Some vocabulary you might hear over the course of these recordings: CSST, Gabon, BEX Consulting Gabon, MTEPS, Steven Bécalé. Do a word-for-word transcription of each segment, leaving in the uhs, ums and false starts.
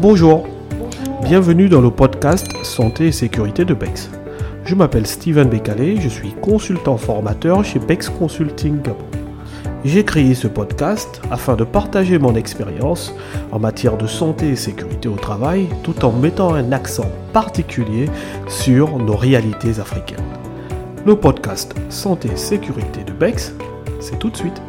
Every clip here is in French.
Bonjour. Bonjour, bienvenue dans le podcast Santé et Sécurité de B E X. Je m'appelle Steven Bécalé, je suis consultant formateur chez B E X Consulting Gabon. J'ai créé ce podcast afin de partager mon expérience en matière de santé et sécurité au travail tout en mettant un accent particulier sur nos réalités africaines. Le podcast Santé et Sécurité de B E X, c'est tout de suite.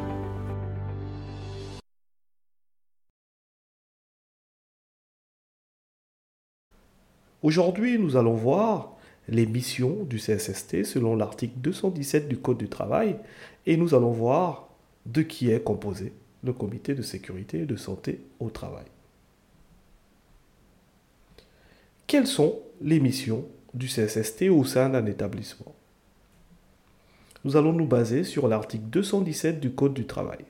Aujourd'hui, nous allons voir les missions du C S S T selon l'article deux cent dix-sept du Code du travail et nous allons voir de qui est composé le comité de sécurité et de santé au travail. Quelles sont les missions du C S S T au sein d'un établissement? Nous allons nous baser sur l'article deux cent dix-sept du Code du travail.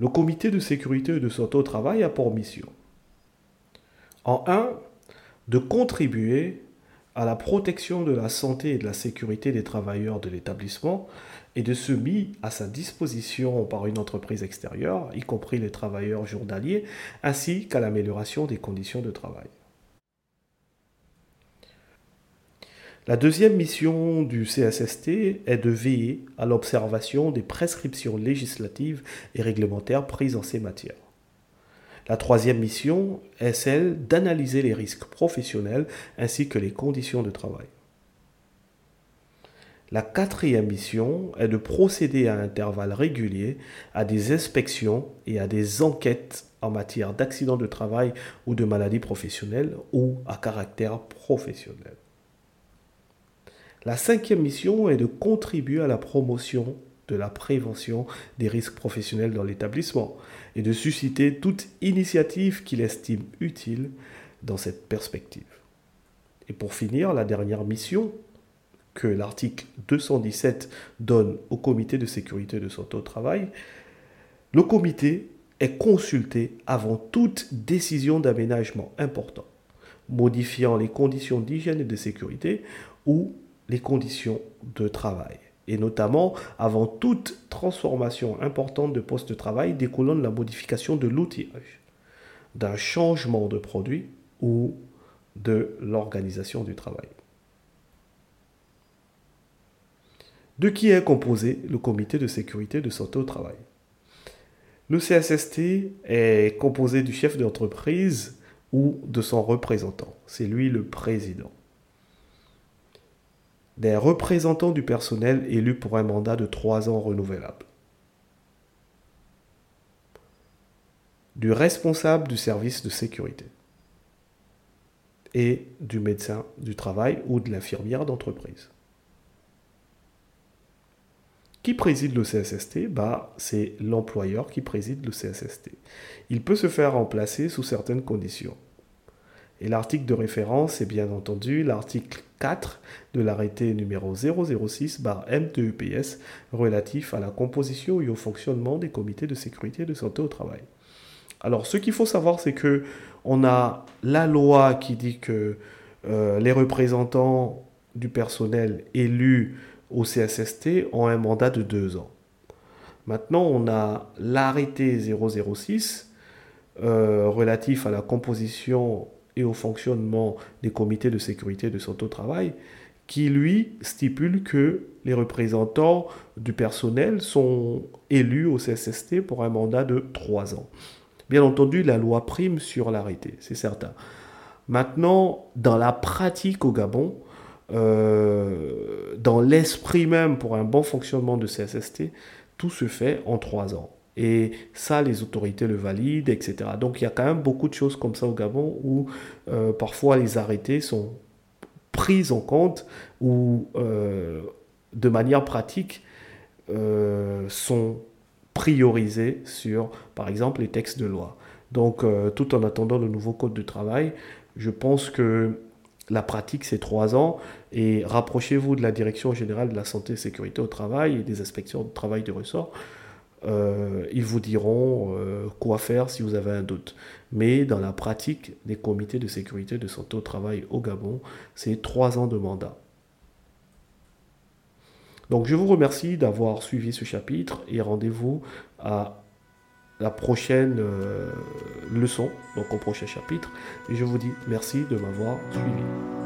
Le comité de sécurité et de santé au travail a pour mission. En un, de contribuer à la protection de la santé et de la sécurité des travailleurs de l'établissement et de ceux mis à sa disposition par une entreprise extérieure, y compris les travailleurs journaliers, ainsi qu'à l'amélioration des conditions de travail. La deuxième mission du C S S T est de veiller à l'observation des prescriptions législatives et réglementaires prises en ces matières. La troisième mission est celle d'analyser les risques professionnels ainsi que les conditions de travail. La quatrième mission est de procéder à intervalles réguliers à des inspections et à des enquêtes en matière d'accidents de travail ou de maladies professionnelles ou à caractère professionnel. La cinquième mission est de contribuer à la promotion de la prévention des risques professionnels dans l'établissement et de susciter toute initiative qu'il estime utile dans cette perspective. Et pour finir, la dernière mission que l'article deux cent dix-sept donne au comité de sécurité et de santé au travail, le comité est consulté avant toute décision d'aménagement important, modifiant les conditions d'hygiène et de sécurité ou les conditions de travail, et notamment avant toute transformation importante de poste de travail découlant de la modification de l'outillage, d'un changement de produit ou de l'organisation du travail. De qui est composé le comité de sécurité et de santé au travail? Le C S S T est composé du chef d'entreprise ou de son représentant, c'est lui le président. Des représentants du personnel élus pour un mandat de trois ans renouvelable. Du responsable du service de sécurité. Et du médecin du travail ou de l'infirmière d'entreprise. Qui préside le C S S T ? Bah, c'est l'employeur qui préside le C S S T. Il peut se faire remplacer sous certaines conditions. Et l'article de référence est bien entendu l'article quatre de l'arrêté numéro zéro zéro six barre M T E P S relatif à la composition et au fonctionnement des comités de sécurité et de santé au travail. Alors, ce qu'il faut savoir, c'est que on a la loi qui dit que euh, les représentants du personnel élus au C S S T ont un mandat de deux ans. Maintenant, on a l'arrêté zéro zéro six euh, relatif à la composition et au fonctionnement des comités de sécurité et de santé au travail, qui lui stipule que les représentants du personnel sont élus au C S S T pour un mandat de trois ans. Bien entendu, la loi prime sur l'arrêté, c'est certain. Maintenant, dans la pratique au Gabon, euh, dans l'esprit même pour un bon fonctionnement de C S S T, tout se fait en trois ans. Et ça, les autorités le valident, et cetera. Donc, il y a quand même beaucoup de choses comme ça au Gabon où euh, parfois les arrêtés sont pris en compte ou euh, de manière pratique euh, sont priorisés sur, par exemple, les textes de loi. Donc, euh, tout en attendant le nouveau code du travail, je pense que la pratique, c'est trois ans et rapprochez-vous de la Direction générale de la santé et sécurité au travail et des inspecteurs du travail de ressort. Euh, ils vous diront euh, quoi faire si vous avez un doute. Mais dans la pratique des comités de sécurité de santé au travail au Gabon, c'est trois ans de mandat. Donc je vous remercie d'avoir suivi ce chapitre et rendez-vous à la prochaine euh, leçon, donc au prochain chapitre. Et je vous dis merci de m'avoir suivi.